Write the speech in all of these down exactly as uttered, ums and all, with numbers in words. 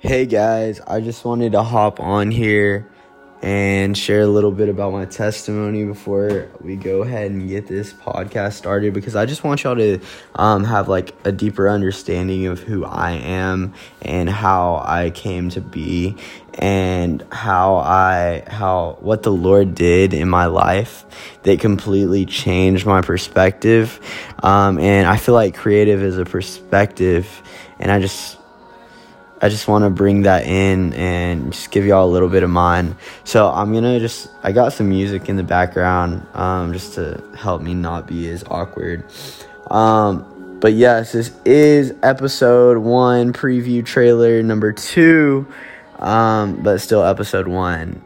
Hey guys, I just wanted to hop on here and share a little bit about my testimony before we go ahead and get this podcast started, because I just want y'all to um, have like a deeper understanding of who I am and how I came to be and how I how what the Lord did in my life that completely changed my perspective. Um, and I feel like creative is a perspective, and I just. I just want to bring that in and just give y'all a little bit of mine. So I'm going to just, I got some music in the background um, just to help me not be as awkward. Um, but yes, this is episode one, preview trailer number two, um, but still episode one.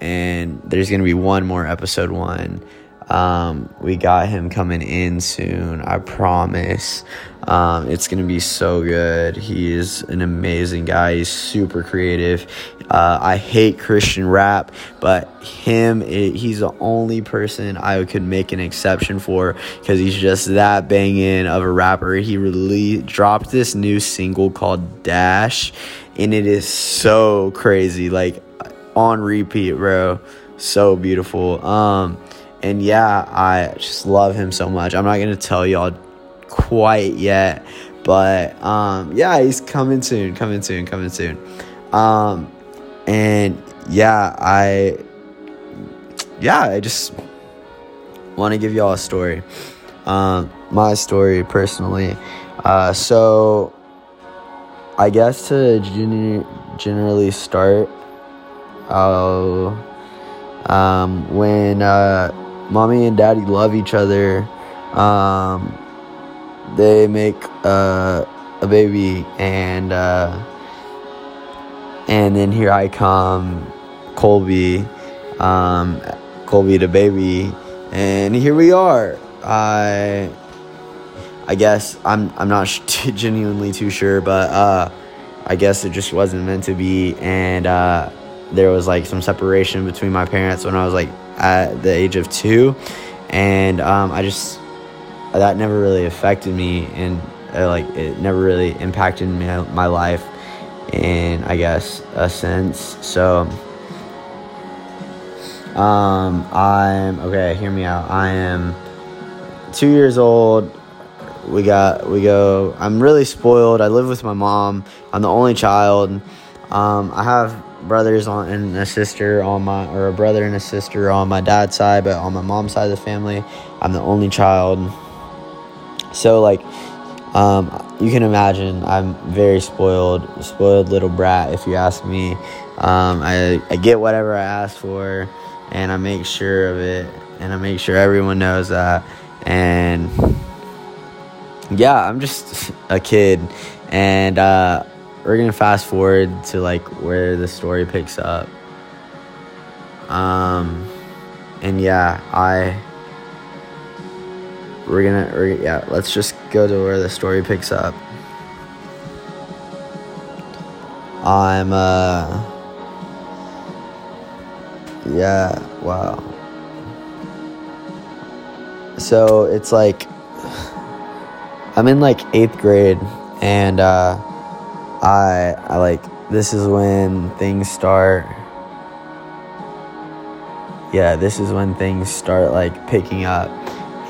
And there's going to be one more episode one. Um, we got him coming in soon, I promise. Um, it's going to be so good. He is an amazing guy. He's super creative. Uh, I hate Christian rap, but him, it, he's the only person I could make an exception for, because he's just that banging of a rapper. He really dropped this new single called Dash, and it is so crazy. Like, on repeat, bro. So beautiful. Um... And yeah, I just love him so much. I'm not going to tell y'all quite yet, but um, yeah, he's coming soon, coming soon, coming soon. Um, and yeah, I, yeah, I just want to give y'all a story, um, my story personally. Uh, so I guess to gen- generally start, uh, um, when, uh, Mommy and Daddy love each other. Um, they make uh, a baby, and uh, and then here I come, Colby, um, Colby the baby, and here we are. I, I guess I'm I'm not sh- genuinely too sure, but uh, I guess it just wasn't meant to be, and uh, there was like some separation between my parents when I was like. At the age of two, and um, I just that never really affected me, and uh, like it never really impacted my, my life in, I guess, a sense. So um, I'm okay. Hear me out. I am two years old. We got we go. I'm really spoiled. I live with my mom. I'm the only child. Um, I have. brothers on and a sister on my or a brother and a sister on my dad's side, but on my mom's side of the family I'm the only child. So like um you can imagine I'm very spoiled spoiled little brat, if you ask me. um I, I get whatever I ask for, and I make sure of it, and I make sure everyone knows that. And yeah, I'm just a kid. And uh we're gonna fast forward to like where the story picks up. Um, and yeah, I. We're gonna, we're, yeah. Let's just go to where the story picks up. I'm uh. Yeah. Wow. So it's like, I'm in like eighth grade, and uh. I, I like, this is when things start, yeah, this is when things start, like, picking up,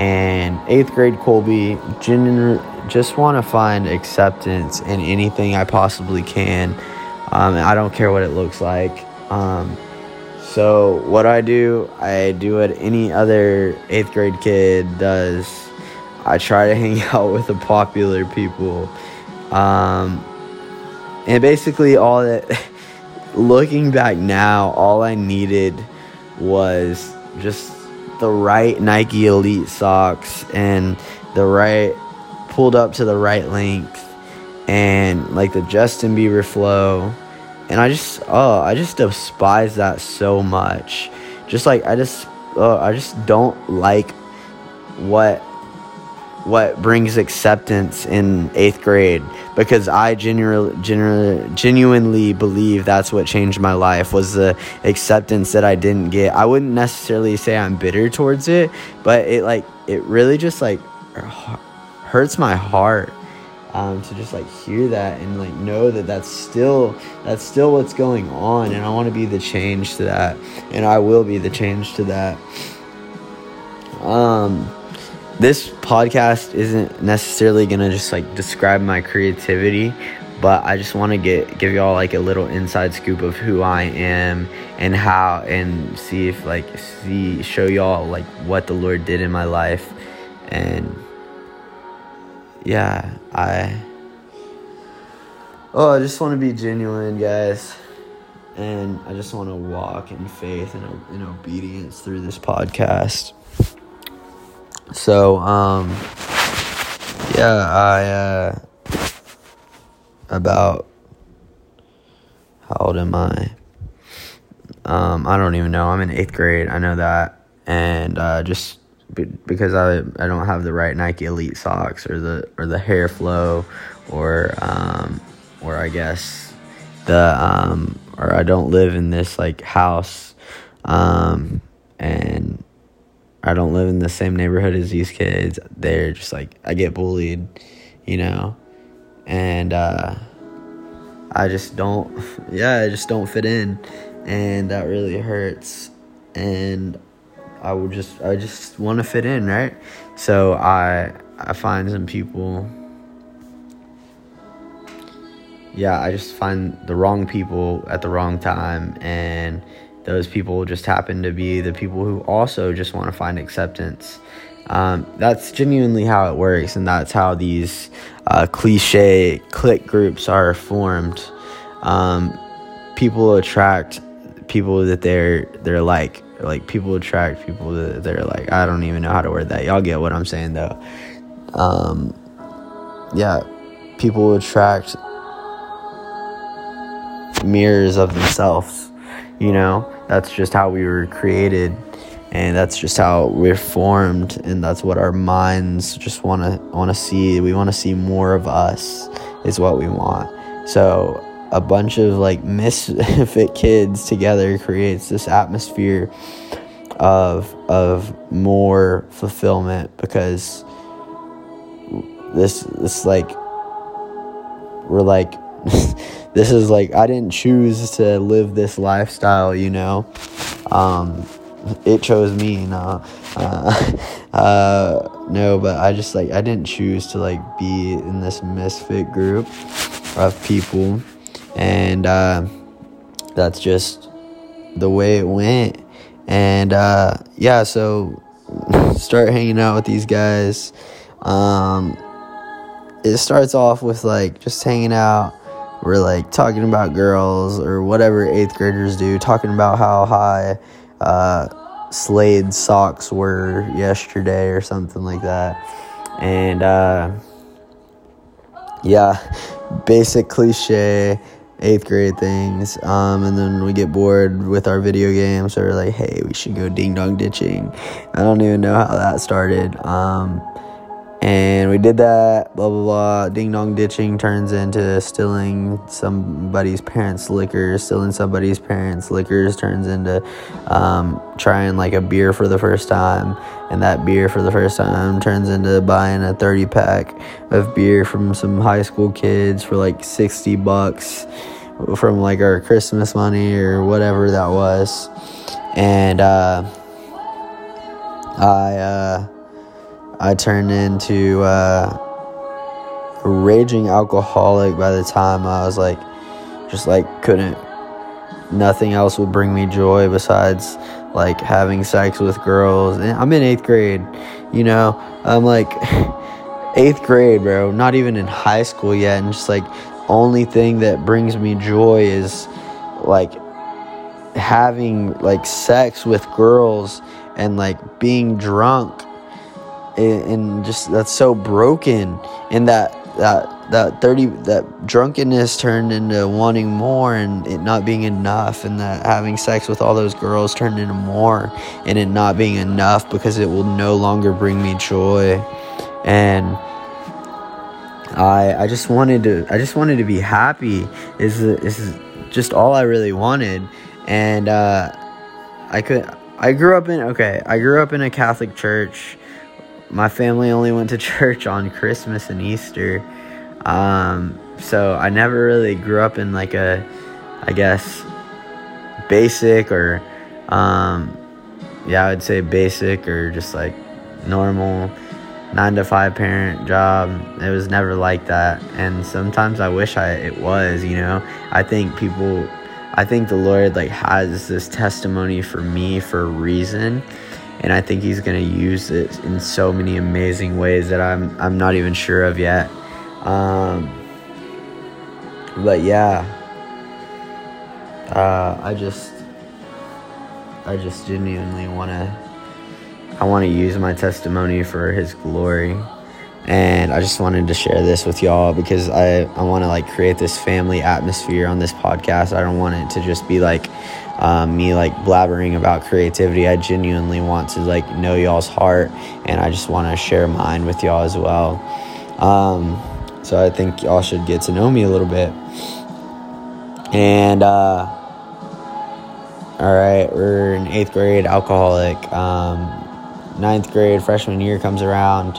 and eighth grade Colby, gen- just want to find acceptance in anything I possibly can, um, and I don't care what it looks like, um, so what I do, I do what any other eighth grade kid does. I try to hang out with the popular people, um, and basically all that, looking back now, all I needed was just the right Nike Elite socks and the right, pulled up to the right length, and like the Justin Bieber flow. And I just, oh, I just despise that so much. Just like, I just, oh, I just don't like what. what brings acceptance in eighth grade, because I generally, generally, genuinely believe that's what changed my life, was the acceptance that I didn't get. I wouldn't necessarily say I'm bitter towards it, but it like it really just like hurts my heart, um, to just like hear that and like know that that's still that's still what's going on, and I want to be the change to that, and I will be the change to that. Um, this podcast isn't necessarily gonna just like describe my creativity, but I just want to get give y'all like a little inside scoop of who I am and how, and see if like see show y'all like what the Lord did in my life. And yeah, I oh I just want to be genuine, guys, and I just want to walk in faith and in obedience through this podcast. So um yeah I uh about how old am I? Um, I don't even know. I'm in eighth grade. I know that, and uh, just be- because I I don't have the right Nike Elite socks or the or the hair flow, or um, or I guess the um, or I don't live in this like house, um, and I don't live in the same neighborhood as these kids. They're just like I get bullied, you know. And uh, I just don't, yeah, I just don't fit in, and that really hurts. And I will just, I just want to fit in, right? So I, I find some people. Yeah, I just find the wrong people at the wrong time, and those people just happen to be the people who also just want to find acceptance. Um, that's genuinely how it works, and that's how these uh, cliche clique groups are formed. Um, people attract people that they're they're like, like people attract people that they're like. I don't even know how to word that. Y'all get what I'm saying, though. Um, yeah, people attract mirrors of themselves. You know, that's just how we were created. And that's just how we're formed, and that's what our minds just want to want to see. We want to see more of us is what we want. So a bunch of like misfit kids together creates this atmosphere of of more fulfillment, because this this like we're like this is like I didn't choose to live this lifestyle, you know. Um, it chose me, no, uh, uh, no, but I just, like, I didn't choose to, like, be in this misfit group of people, and, uh, that's just the way it went, and, uh, yeah, so, start hanging out with these guys. um, it starts off with, like, just hanging out. We're, like, talking about girls, or whatever eighth graders do, talking about how high uh Slade socks were yesterday or something like that, and uh yeah basic cliche eighth grade things. Um and then we get bored with our video games, so we're like, hey, we should go ding dong ditching. I don't even know how that started. Um and we did that, blah blah blah. Ding dong ditching turns into stealing somebody's parents' liquor. Stealing somebody's parents' liquors turns into um trying like a beer for the first time, and that beer for the first time turns into buying a thirty pack of beer from some high school kids for like sixty bucks from like our Christmas money or whatever that was. And uh i uh I turned into uh, a raging alcoholic by the time I was like, just like couldn't, nothing else would bring me joy besides like having sex with girls. And I'm in eighth grade, you know, I'm like eighth grade, bro, not even in high school yet. And just like only thing that brings me joy is like having like sex with girls and like being drunk. And just that's so broken, and that that that thirty that drunkenness turned into wanting more, and it not being enough, and that having sex with all those girls turned into more, and it not being enough because it will no longer bring me joy. And I I just wanted to I just wanted to be happy is is just all I really wanted. And uh, I could I grew up in okay I grew up in a Catholic church. My family only went to church on Christmas and Easter. Um, so I never really grew up in like a, I guess, basic or, um, yeah, I would say basic or just like normal nine to five parent job. It was never like that. And sometimes I wish I, it was, you know, I think people, I think the Lord like has this testimony for me for a reason. And I think he's going to use it in so many amazing ways that I'm, I'm not even sure of yet. Um, but yeah, uh, I just, I just genuinely want to, I want to use my testimony for his glory. And I just wanted to share this with y'all because I, I want to like create this family atmosphere on this podcast. I don't want it to just be like um, me like blabbering about creativity. I genuinely want to like know y'all's heart, and I just want to share mine with y'all as well. Um, so I think y'all should get to know me a little bit. And, uh, all right, we're in eighth grade, alcoholic. Um, ninth grade, freshman year comes around.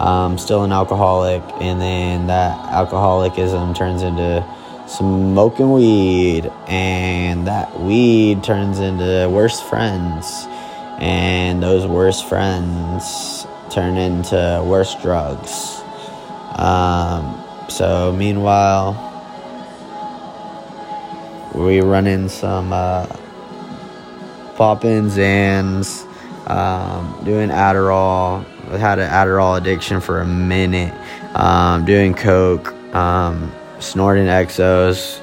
Um, still an alcoholic, and then that alcoholicism turns into smoking weed, and that weed turns into worse friends, and those worse friends turn into worse drugs. Um, so meanwhile, we run in some uh, poppins and um, doing Adderall. I had an Adderall addiction for a minute, um, doing coke, um, snorting Exos,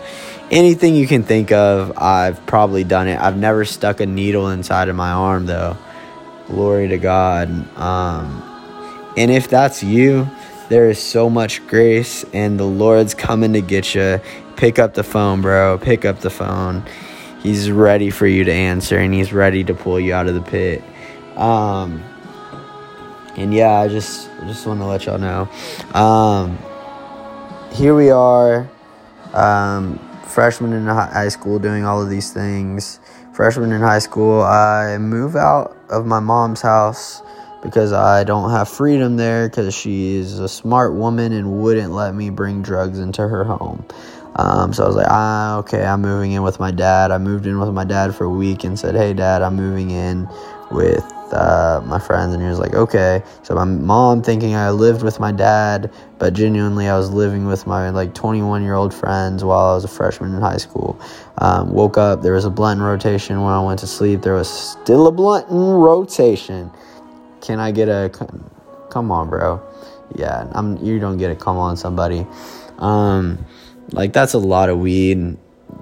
anything you can think of, I've probably done it. I've never stuck a needle inside of my arm, though. Glory to God. Um, and if that's you, there is so much grace, and the Lord's coming to get you. Pick up the phone, bro. Pick up the phone. He's ready for you to answer, and he's ready to pull you out of the pit. Um... And yeah, I just just want to let y'all know. Um, here we are, um, freshmen in high school doing all of these things. Freshman in high school, I move out of my mom's house because I don't have freedom there because she's a smart woman and wouldn't let me bring drugs into her home. Um, so I was like, ah, okay, I'm moving in with my dad. I moved in with my dad for a week and said, hey, Dad, I'm moving in with uh my friends. And he was like, okay. So my mom thinking I lived with my dad, but genuinely I was living with my like twenty-one year old friends while I was a freshman in high school. Um woke up, there was a blunt in rotation. When I went to sleep, there was still a blunt in rotation. Can I get a come on, bro? Yeah, I'm you don't get a come on somebody. Um like that's a lot of weed.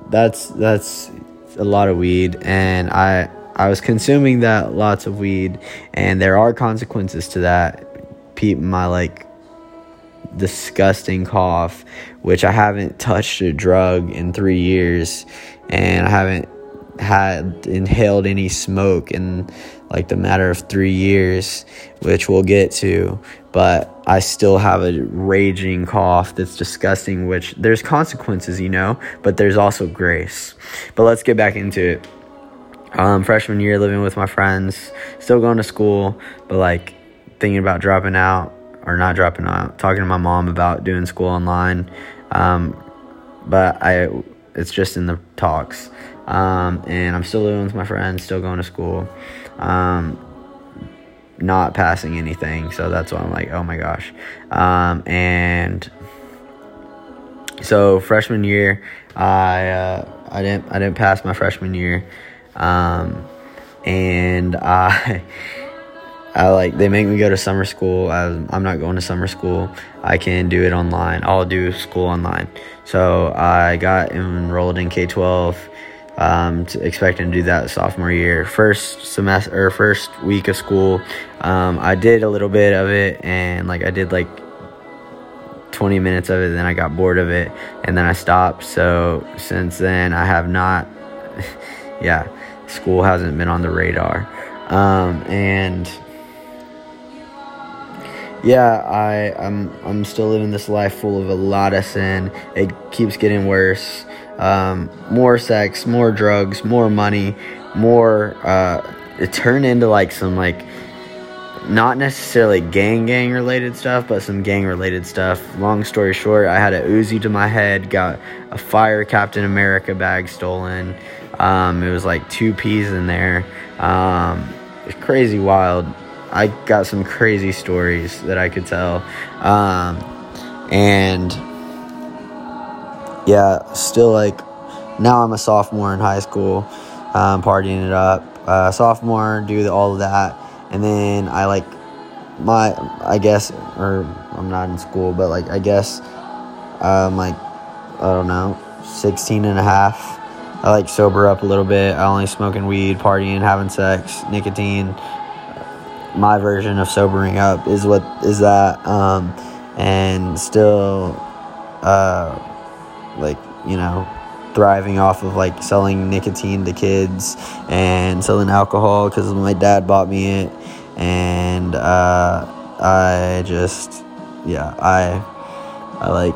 That's that's a lot of weed, and I I was consuming that lots of weed, and there are consequences to that. Peep my like disgusting cough, which I haven't touched a drug in three years, and I haven't had inhaled any smoke in like the matter of three years, which we'll get to. But I still have a raging cough that's disgusting, which there's consequences, you know, but there's also grace. But let's get back into it. Um, freshman year, living with my friends, still going to school, but like thinking about dropping out or not dropping out, talking to my mom about doing school online. Um, but I, it's just in the talks. Um, and I'm still living with my friends, still going to school, um, not passing anything. So that's why I'm like, oh my gosh. Um, and so freshman year, I, uh, I didn't, I didn't pass my freshman year. Um, and I, I like, they make me go to summer school. I, I'm not going to summer school. I can do it online. I'll do school online. So I got enrolled in k twelve, um, to, expecting to do that sophomore year, first semester or first week of school. Um, I did a little bit of it, and like, I did like twenty minutes of it. Then I got bored of it, and then I stopped. So since then I have not, yeah, school hasn't been on the radar. Um, and yeah, I, I'm, I'm still living this life full of a lot of sin. It keeps getting worse. Um, more sex, more drugs, more money, more, uh, it turned into like some like Not necessarily gang gang related stuff, but some gang related stuff. Long story short, I had a Uzi to my head, got a Fire Captain America bag stolen. Um, it was like two P's in there. Um, it's crazy wild. I got some crazy stories that I could tell. Um, and yeah, still like now I'm a sophomore in high school, um, partying it up. Uh, sophomore, do the, all of that. And then I, like, my, I guess, or I'm not in school, but, like, I guess I'm, like, I don't know, sixteen and a half. I, like, sober up a little bit. I only smoking weed, partying, having sex, nicotine. My version of sobering up is what is that. Um, and still, uh, like, you know, thriving off of like selling nicotine to kids and selling alcohol because my dad bought me it. And uh I just yeah I I like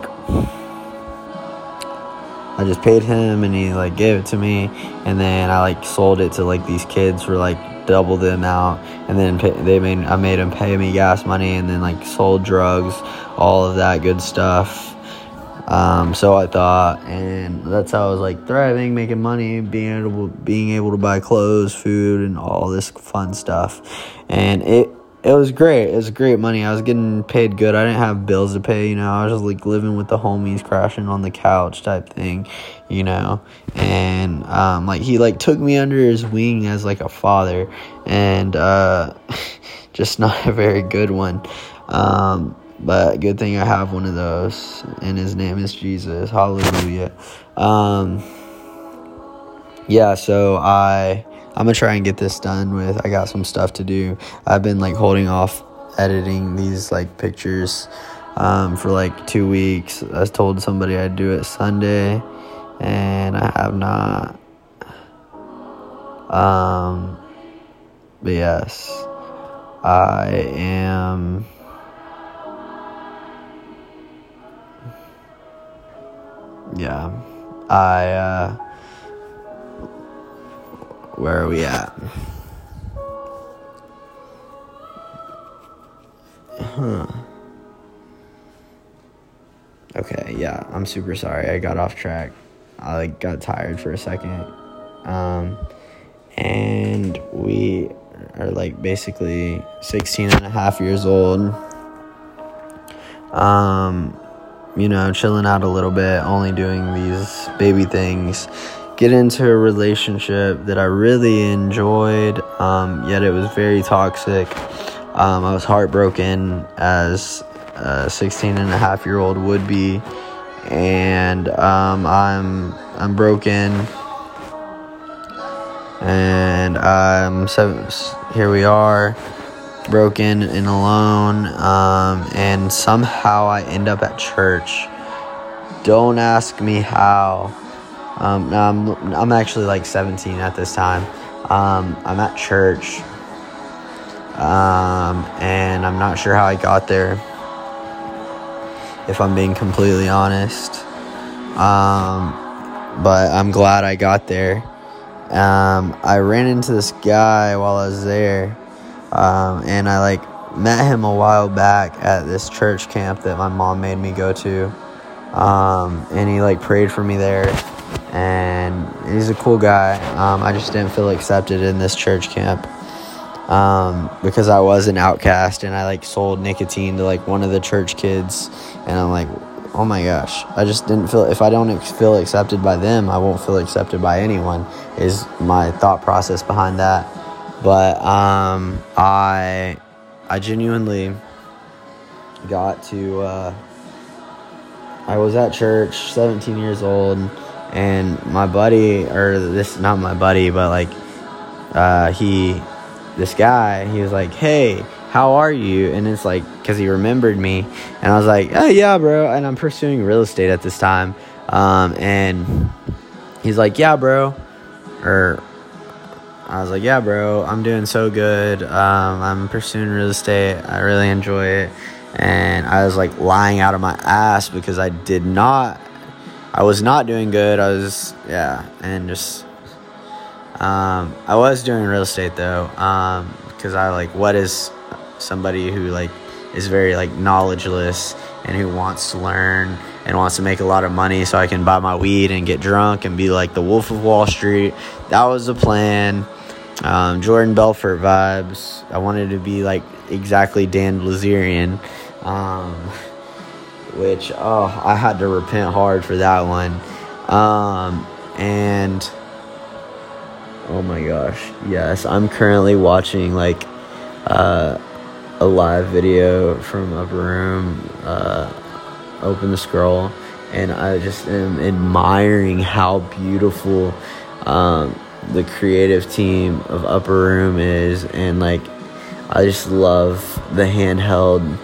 I just paid him and he like gave it to me, and then I like sold it to like these kids for like double the amount, and then pay, they made I made them pay me gas money, and then like sold drugs, all of that good stuff. Um, so I thought, and that's how I was like thriving, making money, being able, being able to buy clothes, food, and all this fun stuff. And it, it was great. It was great money. I was getting paid good. I didn't have bills to pay, you know, I was just like living with the homies, crashing on the couch type thing, you know? And, um, like he like took me under his wing as like a father, and, uh, just not a very good one. Um, But good thing I have one of those, and his name is Jesus. Hallelujah. Um, yeah, so I, I'm going to try and get this done with. I got some stuff to do. I've been, like, holding off editing these, like, pictures um, for, like, two weeks. I told somebody I'd do it Sunday, and I have not. Um, but, yes, I am... Yeah, I, uh, where are we at? Huh. Okay, yeah, I'm super sorry. I got off track. I, like, got tired for a second. Um, and we are, like, basically sixteen and a half years old. Um... You know, chilling out a little bit, only doing these baby things. Get into a relationship that I really enjoyed, um, yet it was very toxic. Um, I was heartbroken as a sixteen and a half year old would be, and um, I'm I'm broken, and I'm seven. Here we are. Broken and alone, um, and somehow I end up at church. Don't ask me how. Um, now I'm I'm actually like seventeen at this time. Um, I'm at church, um, and I'm not sure how I got there, if I'm being completely honest. Um, but I'm glad I got there. Um, I ran into this guy while I was there. Um, and I, like, met him a while back at this church camp that my mom made me go to, um, and he, like, prayed for me there, and he's a cool guy. um, I just didn't feel accepted in this church camp, um, because I was an outcast, and I, like, sold nicotine to, like, one of the church kids, and I'm like, oh my gosh, I just didn't feel, if I don't feel accepted by them, I won't feel accepted by anyone, is my thought process behind that. But um, I I genuinely got to, uh, I was at church, seventeen years old, and my buddy, or this, not my buddy, but like, uh, he, this guy, he was like, hey, how are you? And it's like, because he remembered me, and I was like, oh yeah, bro, and I'm pursuing real estate at this time, um, and he's like, yeah, bro, or I was like, yeah, bro, I'm doing so good. Um, I'm pursuing real estate. I really enjoy it. And I was like lying out of my ass because I did not, I was not doing good. I was, yeah. And just, um, I was doing real estate though. Um, cause I like, what is somebody who like is very like knowledgeless and who wants to learn and wants to make a lot of money so I can buy my weed and get drunk and be like the Wolf of Wall Street. That was the plan. Um, Jordan Belfort vibes. I wanted to be like exactly Dan Lazarian, um, which oh I had to repent hard for that one. Um, and oh my gosh, yes, I'm currently watching like uh, a live video from Upper Room. Uh, open the scroll, and I just am admiring how beautiful um, the creative team of Upper Room is, and like I just love the handheld.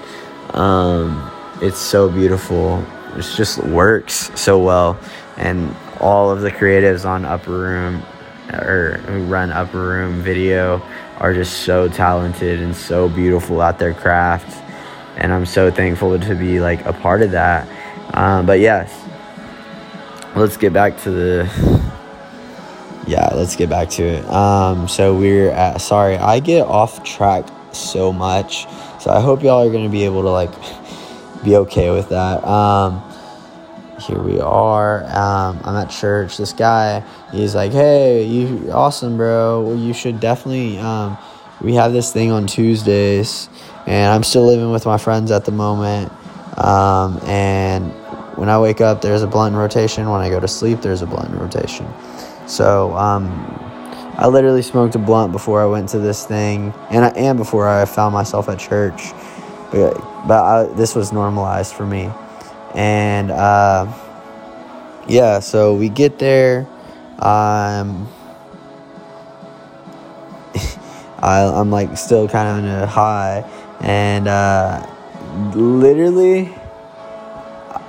Um, it's so beautiful. It just works so well, and all of the creatives on Upper Room or who run Upper Room Video are just so talented and so beautiful at their craft, and I'm so thankful to be like a part of that. Um, but yes, let's get back to the yeah let's get back to it. Um, so we're at sorry I get off track so much, so I hope y'all are going to be able to like be okay with that. Um, here we are. Um, I'm at church. This guy, he's like, "Hey, you awesome, bro. Well, you should definitely, um, we have this thing on Tuesdays," and I'm still living with my friends at the moment. Um, and when I wake up, there's a blunt rotation. When I go to sleep, there's a blunt rotation. So, um, I literally smoked a blunt before I went to this thing, and I, and before I found myself at church, but, but I, this was normalized for me. And, uh, yeah, so we get there, um, I, I'm, like, still kind of in a high, and, uh, literally,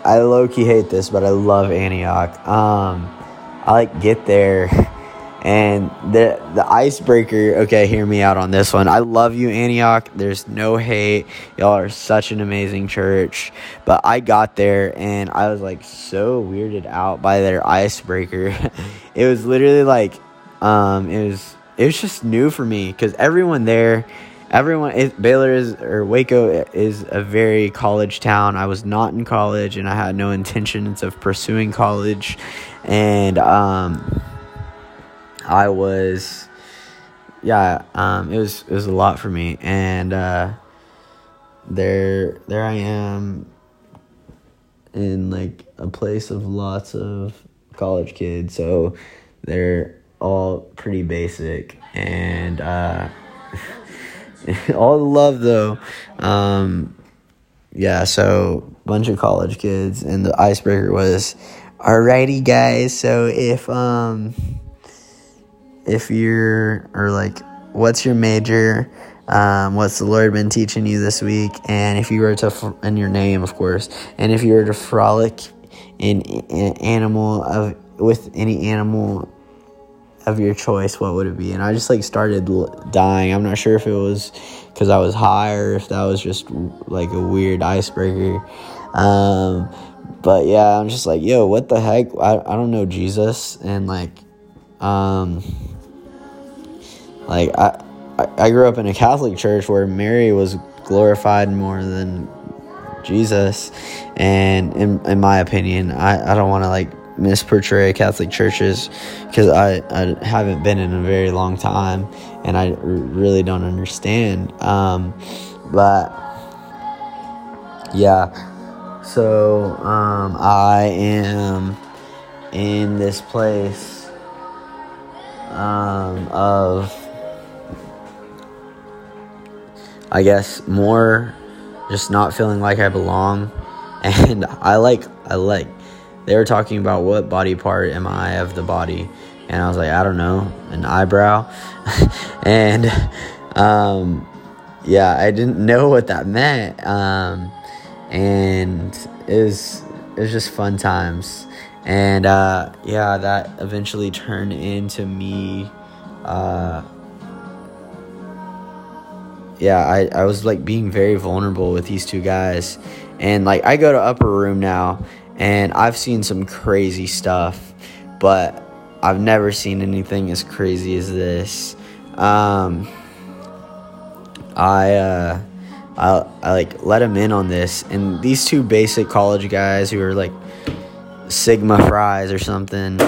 I low-key hate this, but I love Antioch. Um, I, like, get there, and the, the icebreaker, okay, hear me out on this one. I love you, Antioch. There's no hate. Y'all are such an amazing church. But I got there, and I was, like, so weirded out by their icebreaker. It was literally, like, um, it was it was just new for me. Because everyone there, everyone, it, Baylor is, or Waco is a very college town. I was not in college, and I had no intentions of pursuing college. And, um... I was, yeah, um, it was, it was a lot for me, and, uh, there, there I am in, like, a place of lots of college kids, so they're all pretty basic, and, uh, all the love, though, um, yeah, so, bunch of college kids, and the icebreaker was, "Alrighty, guys, so if, um, if you're, or like, what's your major, um, what's the Lord been teaching you this week, and if you were to, fr- and your name, of course, and if you were to frolic in an animal of, with any animal of your choice, what would it be?" And I just, like, started l- dying. I'm not sure if it was because I was high or if that was just, like, a weird icebreaker, um, but, yeah, I'm just like, yo, what the heck, I, I don't know Jesus, and, like, um... Like, I, I grew up in a Catholic church where Mary was glorified more than Jesus. And in, in my opinion, I, I don't want to, like, misportray Catholic churches because I, I haven't been in a very long time. And I really don't understand. Um, but, yeah. So, um, I am in this place um, of... I guess more just not feeling like I belong. And I like, I like, they were talking about what body part am I of the body. And I was like, I don't know, an eyebrow. And, um, yeah, I didn't know what that meant. Um, and it was, it was just fun times. And, uh, yeah, that eventually turned into me, uh, yeah, I, I was, like, being very vulnerable with these two guys. And, like, I go to Upper Room now, and I've seen some crazy stuff. But I've never seen anything as crazy as this. Um, I, uh, I, I like let him in on this. And these two basic college guys who are like Sigma Fries or something,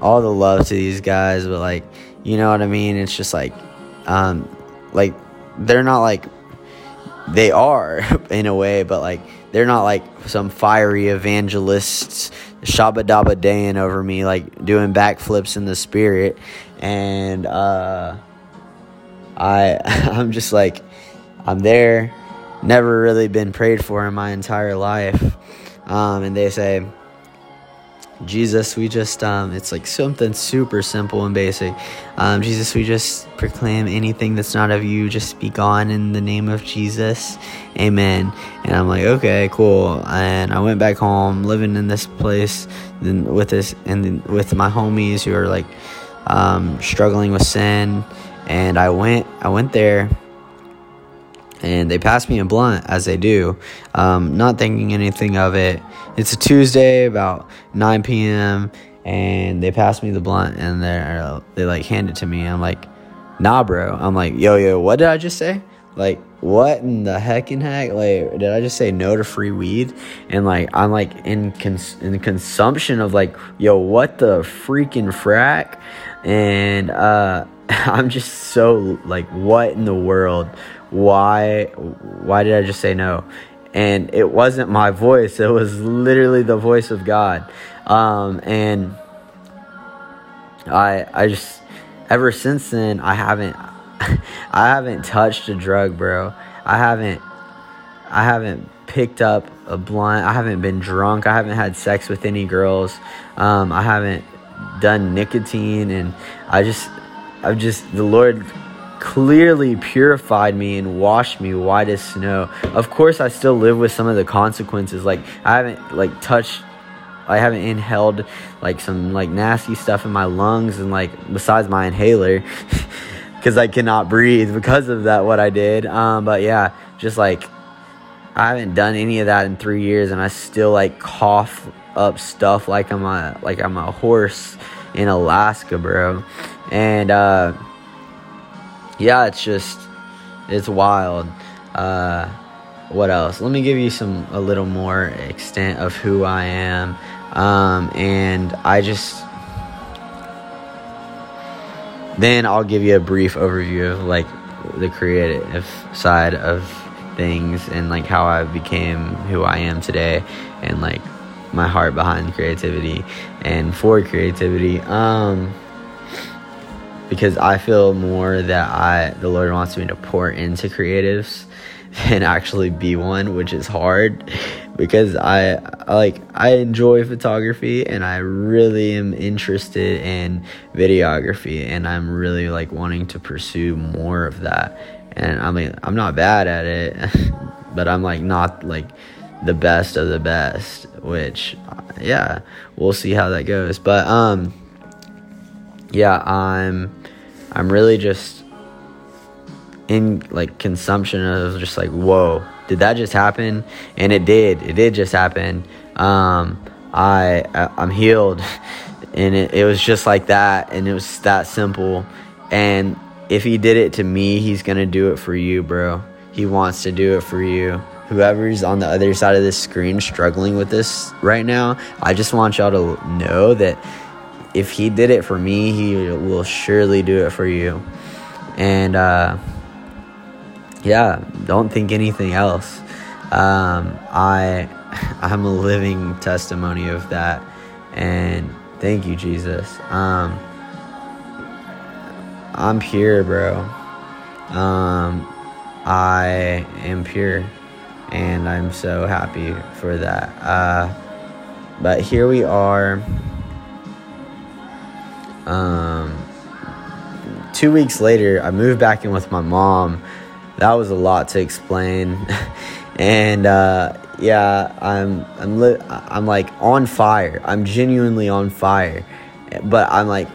all the love to these guys, but like, you know what I mean? It's just like, um, like they're not like, they are in a way, but like they're not like some fiery evangelists shabba dabba dayin over me, like doing backflips in the spirit. And uh, I I'm just like, I'm there, never really been prayed for in my entire life. Um, and they say, Jesus, we just, um, it's like something super simple and basic. Um, Jesus, we just proclaim anything that's not of you, just be gone in the name of Jesus. Amen. And I'm like, okay, cool. And I went back home, living in this place then with this, and then with my homies who are like, um, struggling with sin. And I went, I went there and they passed me a blunt as they do, um, not thinking anything of it. It's a Tuesday about nine p.m. and they passed me the blunt and they they like hand it to me. I'm like, nah, bro. I'm like, yo, yo, what did I just say? Like, what in the heck and heck? Like, did I just say no to free weed? And like, I'm like in cons- in consumption of like, yo, what the freaking frack? And uh, I'm just so like, what in the world? Why? Why did I just say no? And it wasn't my voice. It was literally the voice of God. Um, and I I just, ever since then, I haven't, I haven't touched a drug, bro. I haven't, I haven't picked up a blunt. I haven't been drunk. I haven't had sex with any girls. Um, I haven't done nicotine. And I just, I've just, the Lord clearly purified me and washed me white as snow. Of course, I still live with some of the consequences. Like, I haven't, like, touched, I haven't inhaled, like, some, like, nasty stuff in my lungs and, like, besides my inhaler, because I cannot breathe because of that, what I did. Um, but, yeah, just, like, I haven't done any of that in three years, and I still, like, cough up stuff like I'm a, like I'm a horse in Alaska, bro. And, uh... yeah, it's just, it's wild. Uh, what else? Let me give you some, a little more extent of who I am. Um, and I just, then I'll give you a brief overview of like the creative side of things and like how I became who I am today and like my heart behind creativity and for creativity. Um, Because I feel more that I, the Lord wants me to pour into creatives and actually be one, which is hard because I, I like, I enjoy photography and I really am interested in videography and I'm really like wanting to pursue more of that. And I mean, I'm not bad at it, but I'm like not like the best of the best, which yeah, we'll see how that goes. But, um, yeah, I'm, I'm really just in like consumption of just like, whoa, did that just happen? And it did, it did just happen. Um, I, I I'm healed, and it, it was just like that, and it was that simple. And if he did it to me, he's gonna do it for you, bro. He wants to do it for you. Whoever's on the other side of this screen struggling with this right now, I just want y'all to know that if he did it for me, he will surely do it for you. And, uh, yeah, don't think anything else. Um, I, I'm a living testimony of that. And thank you, Jesus. Um, I'm pure, bro. Um, I am pure. And I'm so happy for that. Uh, but here we are. Um, two weeks later, I moved back in with my mom. That was a lot to explain. and, uh, yeah, I'm, I'm, li- I'm like on fire. I'm genuinely on fire, but I'm like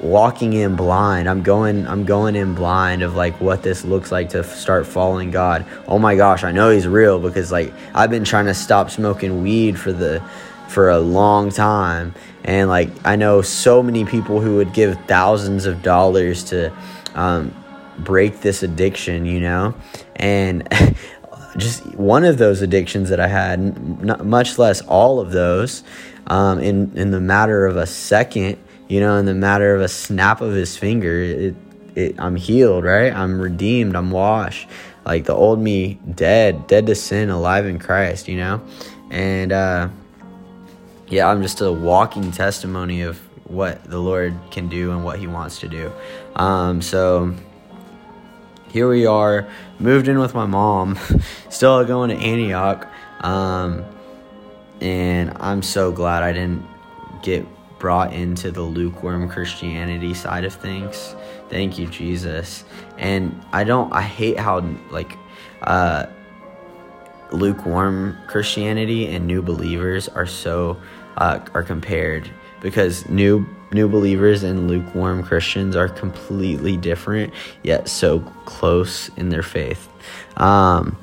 walking in blind. I'm going, I'm going in blind of like what this looks like to f- start following God. Oh my gosh. I know he's real because like I've been trying to stop smoking weed for the, for a long time. And like I know so many people who would give thousands of dollars to um, break this addiction, you know, and just one of those addictions that I had, not much less all of those, um, in, in the matter of a second, you know, in the matter of a snap of his finger, it, it, I'm healed, right? I'm redeemed. I'm washed. Like the old me, dead, dead to sin, alive in Christ, you know? And, uh, yeah, I'm just a walking testimony of what the Lord can do and what he wants to do. Um, so here we are, moved in with my mom, still going to Antioch. Um, and I'm so glad I didn't get brought into the lukewarm Christianity side of things. Thank you, Jesus. And I don't, I hate how like, uh, lukewarm Christianity and new believers are so, uh, are compared, because new new believers and lukewarm Christians are completely different, yet so close in their faith. Um,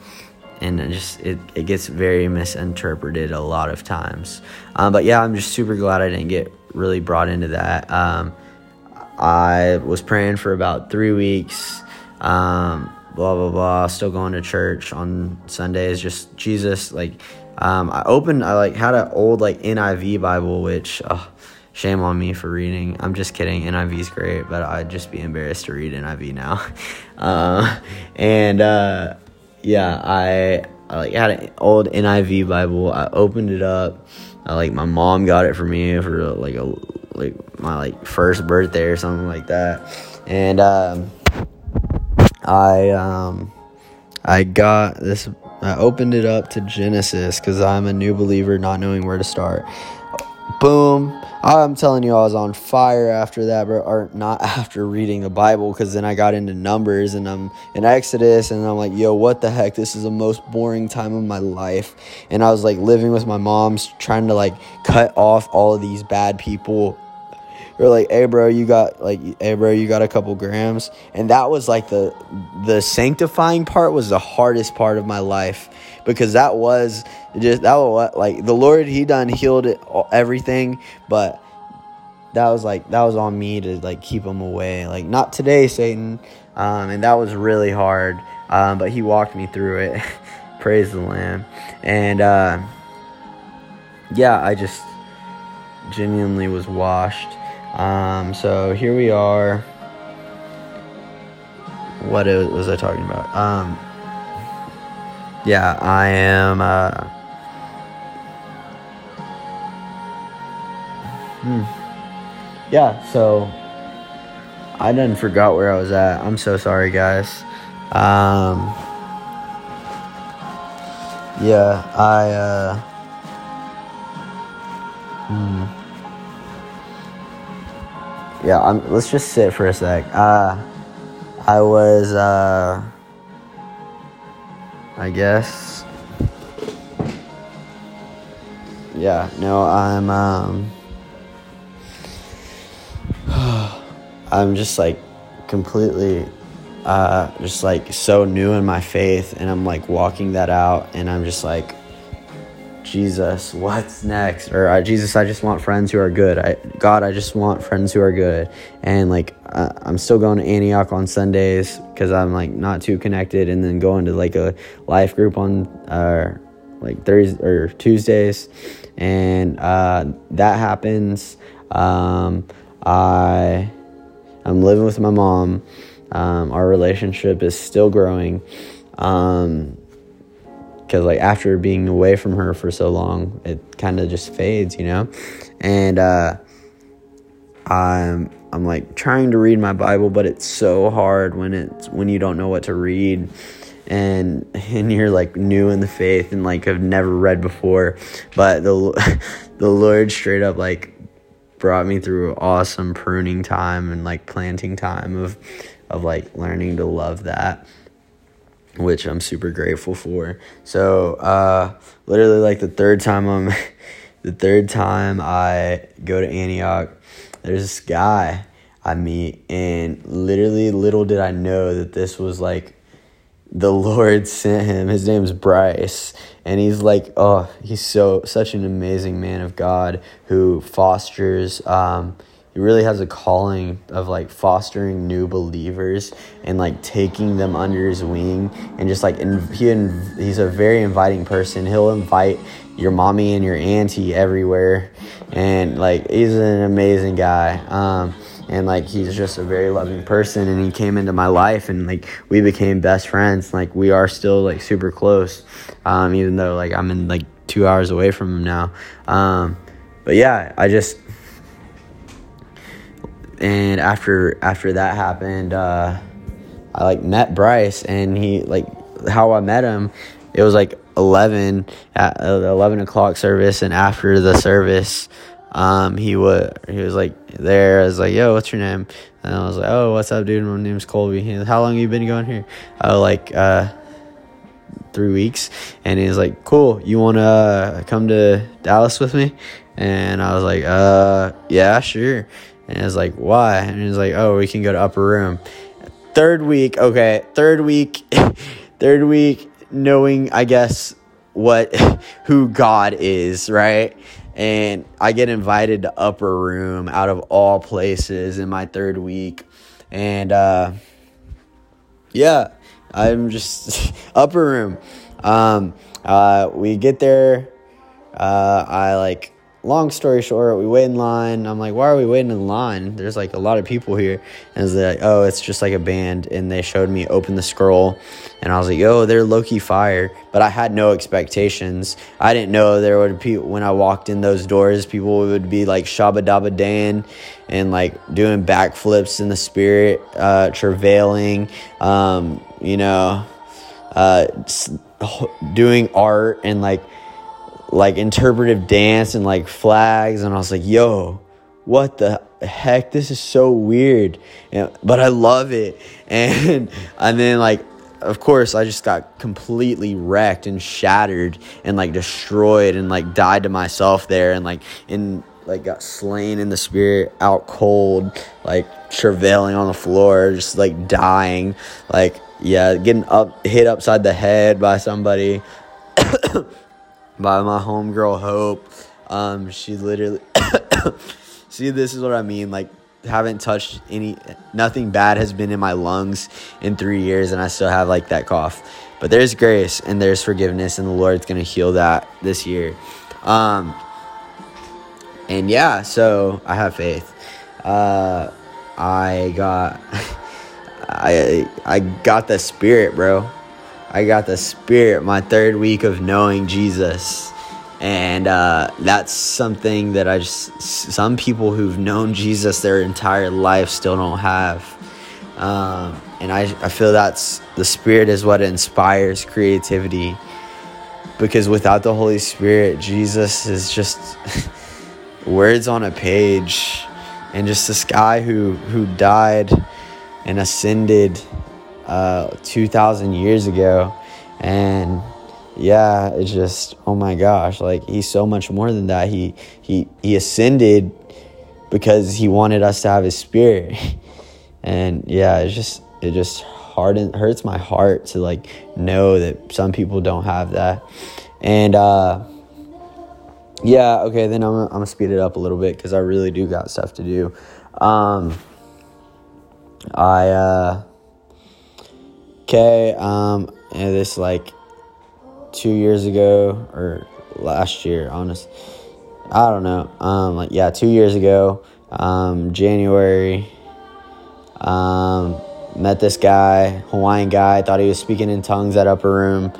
and it just it, it gets very misinterpreted a lot of times. Um, but yeah, I'm just super glad I didn't get really brought into that. Um, I was praying for about three weeks, um, blah, blah, blah, still going to church on Sundays, just Jesus, like, um, I opened, I like had an old like N I V Bible, which, oh, shame on me for reading. I'm just kidding. N I V's great, but I'd just be embarrassed to read N I V now. uh, and, uh, yeah, I, I like had an old N I V Bible. I opened it up. I like, my mom got it for me for like a, like my like first birthday or something like that. And, um, I, um, I got this, I opened it up to Genesis because I'm a new believer, not knowing where to start. Boom. I'm telling you, I was on fire after that, bro. Or not after reading the Bible, because then I got into Numbers and I'm in Exodus and I'm like, yo, what the heck? This is the most boring time of my life. And I was like living with my mom's trying to like cut off all of these bad people. We're like, hey, bro, you got like, hey, bro, you got a couple grams. And that was like the the sanctifying part was the hardest part of my life, because that was just that was like the Lord, he done healed it, everything. But that was like that was on me to like keep him away. Like, not today, Satan. Um, and that was really hard. Um, but he walked me through it. Praise the Lamb. And uh, yeah, I just genuinely was washed. Um, so here we are. What was I talking about? Um, yeah, I am, uh, hmm. yeah, so I done forgot where I was at. I'm so sorry, guys. Um, yeah, I, uh, hmm. Yeah, I'm, let's just sit for a sec. Uh, I was, uh, I guess, yeah, no, I'm, um, I'm just, like, completely, uh, just, like, so new in my faith, and I'm, like, walking that out, and I'm just, like, Jesus, what's next? Or uh, Jesus, I just want friends who are good. I, God, I just want friends who are good. And like, uh, I'm still going to Antioch on Sundays because I'm like not too connected, and then going to like a life group on uh, like Thursdays or Tuesdays, and uh, that happens. Um, I I'm living with my mom. Um, our relationship is still growing. Um, Because, like, after being away from her for so long, it kind of just fades, you know? And uh, I'm, I'm, like, trying to read my Bible, but it's so hard when it's when you don't know what to read. And and you're, like, new in the faith and, like, have never read before. But the the Lord straight up, like, brought me through awesome pruning time and, like, planting time of of, like, learning to love that, which I'm super grateful for. So, uh, literally, like, the third time I'm, the third time I go to Antioch, there's this guy I meet, and literally, little did I know that this was, like, the Lord sent him. His name's Bryce, and he's, like, oh, he's so, such an amazing man of God who fosters, um, He really has a calling of, like, fostering new believers and, like, taking them under his wing. And just, like, inv- he inv- he's a very inviting person. He'll invite your mommy and your auntie everywhere. And, like, he's an amazing guy. Um, and, like, he's just a very loving person. And he came into my life, and, like, we became best friends. Like, we are still, like, super close, um, even though, like, I'm in, like, two hours away from him now. Um, but, yeah, I just... And after after that happened, uh, I, like, met Bryce, and he, like, how I met him, it was, like, eleven, at the eleven o'clock service, and after the service, um, he, wa- he was, like, there. I was like, yo, what's your name? And I was like, oh, what's up, dude? My name's Colby. He was, how long have you been going here? I was like, uh, three weeks. And he was like, cool, you want to come to Dallas with me? And I was like, uh, yeah, sure. And I was like, why? And he was like, oh, we can go to Upper Room. Third week, okay, third week, third week, knowing, I guess, what, who God is, right? And I get invited to Upper Room out of all places in my third week. And, uh, yeah, I'm just, Upper Room. Um, uh, we get there, uh, I, like, long story short, we wait in line. I'm like, why are we waiting in line? There's, like, a lot of people here. And it's like, oh, it's just, like, a band. And they showed me Open the Scroll. And I was like, yo, they're low-key fire. But I had no expectations. I didn't know there would be, when I walked in those doors, people would be, like, Shabba Dabba Dan and, like, doing backflips in the spirit, uh, travailing, um, you know, uh, doing art and, like, like interpretive dance and like flags. And I was like, yo, what the heck, this is so weird, and, but I love it. And and then, like, of course I just got completely wrecked and shattered and, like, destroyed and, like, died to myself there, and like in like got slain in the spirit, out cold, like travailing on the floor, just like dying, like, yeah, getting up hit upside the head by somebody. By my homegirl Hope. Um, she literally, see, this is what I mean, like, haven't touched any, nothing bad has been in my lungs in three years, and I still have, like, that cough. But there's grace, and there's forgiveness, and the Lord's going to heal that this year. Um, and, yeah, so I have faith. Uh, I got, I, I got the Spirit, bro. I got the Spirit my third week of knowing Jesus. And uh, that's something that I just, some people who've known Jesus their entire life still don't have. Um, and I, I feel that's, the Spirit is what inspires creativity. Because without the Holy Spirit, Jesus is just words on a page. And just this guy who, who died and ascended Uh, two thousand years ago. And yeah, it's just, oh my gosh, like, he's so much more than that. He he he ascended because he wanted us to have his Spirit. And yeah, it's just, it just hardens, hurts my heart to, like, know that some people don't have that. And uh, yeah, okay, then I'm, I'm gonna speed it up a little bit because I really do got stuff to do. Um, I, uh, Okay, um, and this, like, two years ago, or last year, honest, I don't know, um, like, yeah, two years ago, um, January, um, met this guy, Hawaiian guy, thought he was speaking in tongues at Upper Room,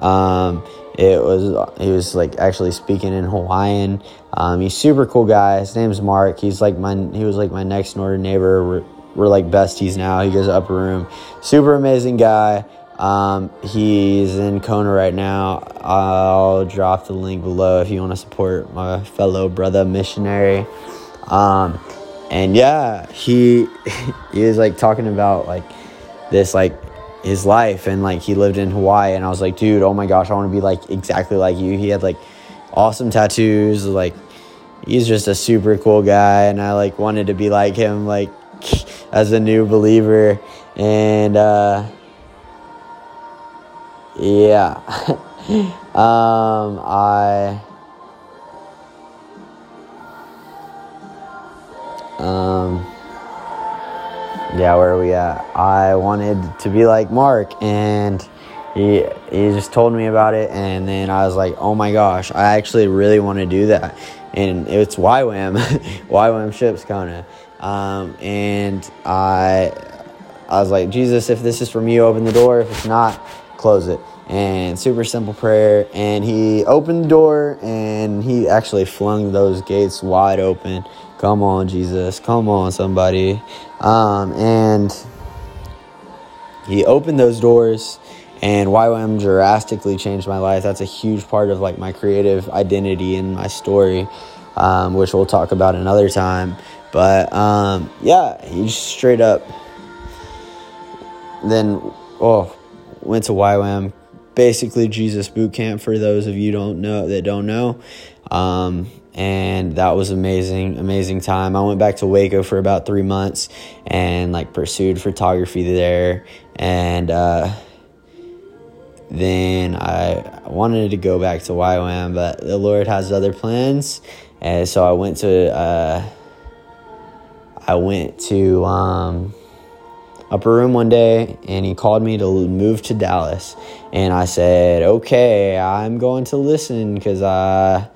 um, it was, he was, like, actually speaking in Hawaiian, um, he's super cool guy, his name's Mark, he's, like, my, he was, like, my next door neighbor. We're, like, besties now. He goes to Upper Room. Super amazing guy. Um, he's in Kona right now. I'll drop the link below if you want to support my fellow brother missionary. Um, and, yeah, he he was, like, talking about, like, this, like, his life. And, like, he lived in Hawaii. And I was like, dude, oh, my gosh, I want to be, like, exactly like you. He had, like, awesome tattoos. Like, he's just a super cool guy. And I, like, wanted to be like him, like, as a new believer. And uh yeah um I Um, yeah, where are we at? I wanted to be like Mark, and he he just told me about it, and then I was like, oh my gosh, I actually really want to do that. And it's Y WAM, Y WAM ships Kona. Um, and I I was like, Jesus, if this is from you, open the door. If it's not, close it. And super simple prayer. And he opened the door, and he actually flung those gates wide open. Come on, Jesus. Come on, somebody. Um, and he opened those doors, and Y WAM drastically changed my life. That's a huge part of, like, my creative identity and my story, um, which we'll talk about another time. But, um, yeah, he just straight up then oh, went to Y WAM, basically Jesus boot camp for those of you don't know that don't know. Um, and that was amazing, amazing time. I went back to Waco for about three months and, like, pursued photography there. And uh, then I wanted to go back to Y WAM, but the Lord has other plans. And so I went to uh, I went to um, Upper Room one day, and he called me to move to Dallas. And I said, okay, I'm going to listen because I,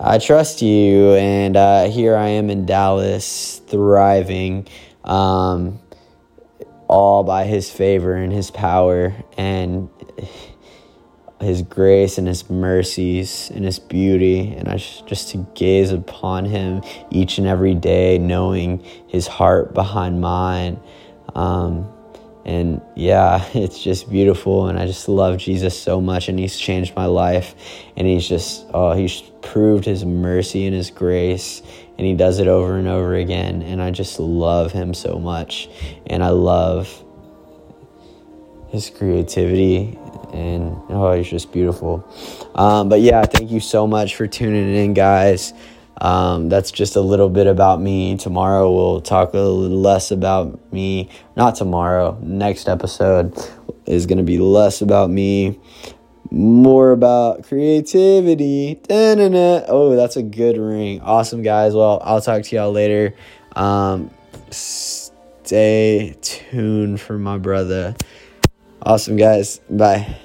I trust you. And uh, here I am in Dallas, thriving, um, all by his favor and his power and his grace and his mercies and his beauty. And I just, just to gaze upon him each and every day, knowing his heart behind mine. Um, and yeah, it's just beautiful. And I just love Jesus so much, and he's changed my life, and he's just, oh, he's proved his mercy and his grace, and he does it over and over again. And I just love him so much, and I love his creativity, and oh, he's just beautiful. Um, but yeah, thank you so much for tuning in, guys. Um, that's just a little bit about me. Tomorrow we'll talk a little less about me. Not tomorrow. Next episode is going to be less about me, more about creativity. Da-na-na. Oh, that's a good ring. Awesome, guys. Well, I'll talk to y'all later. Um, stay tuned for my brother. Awesome, guys. Bye.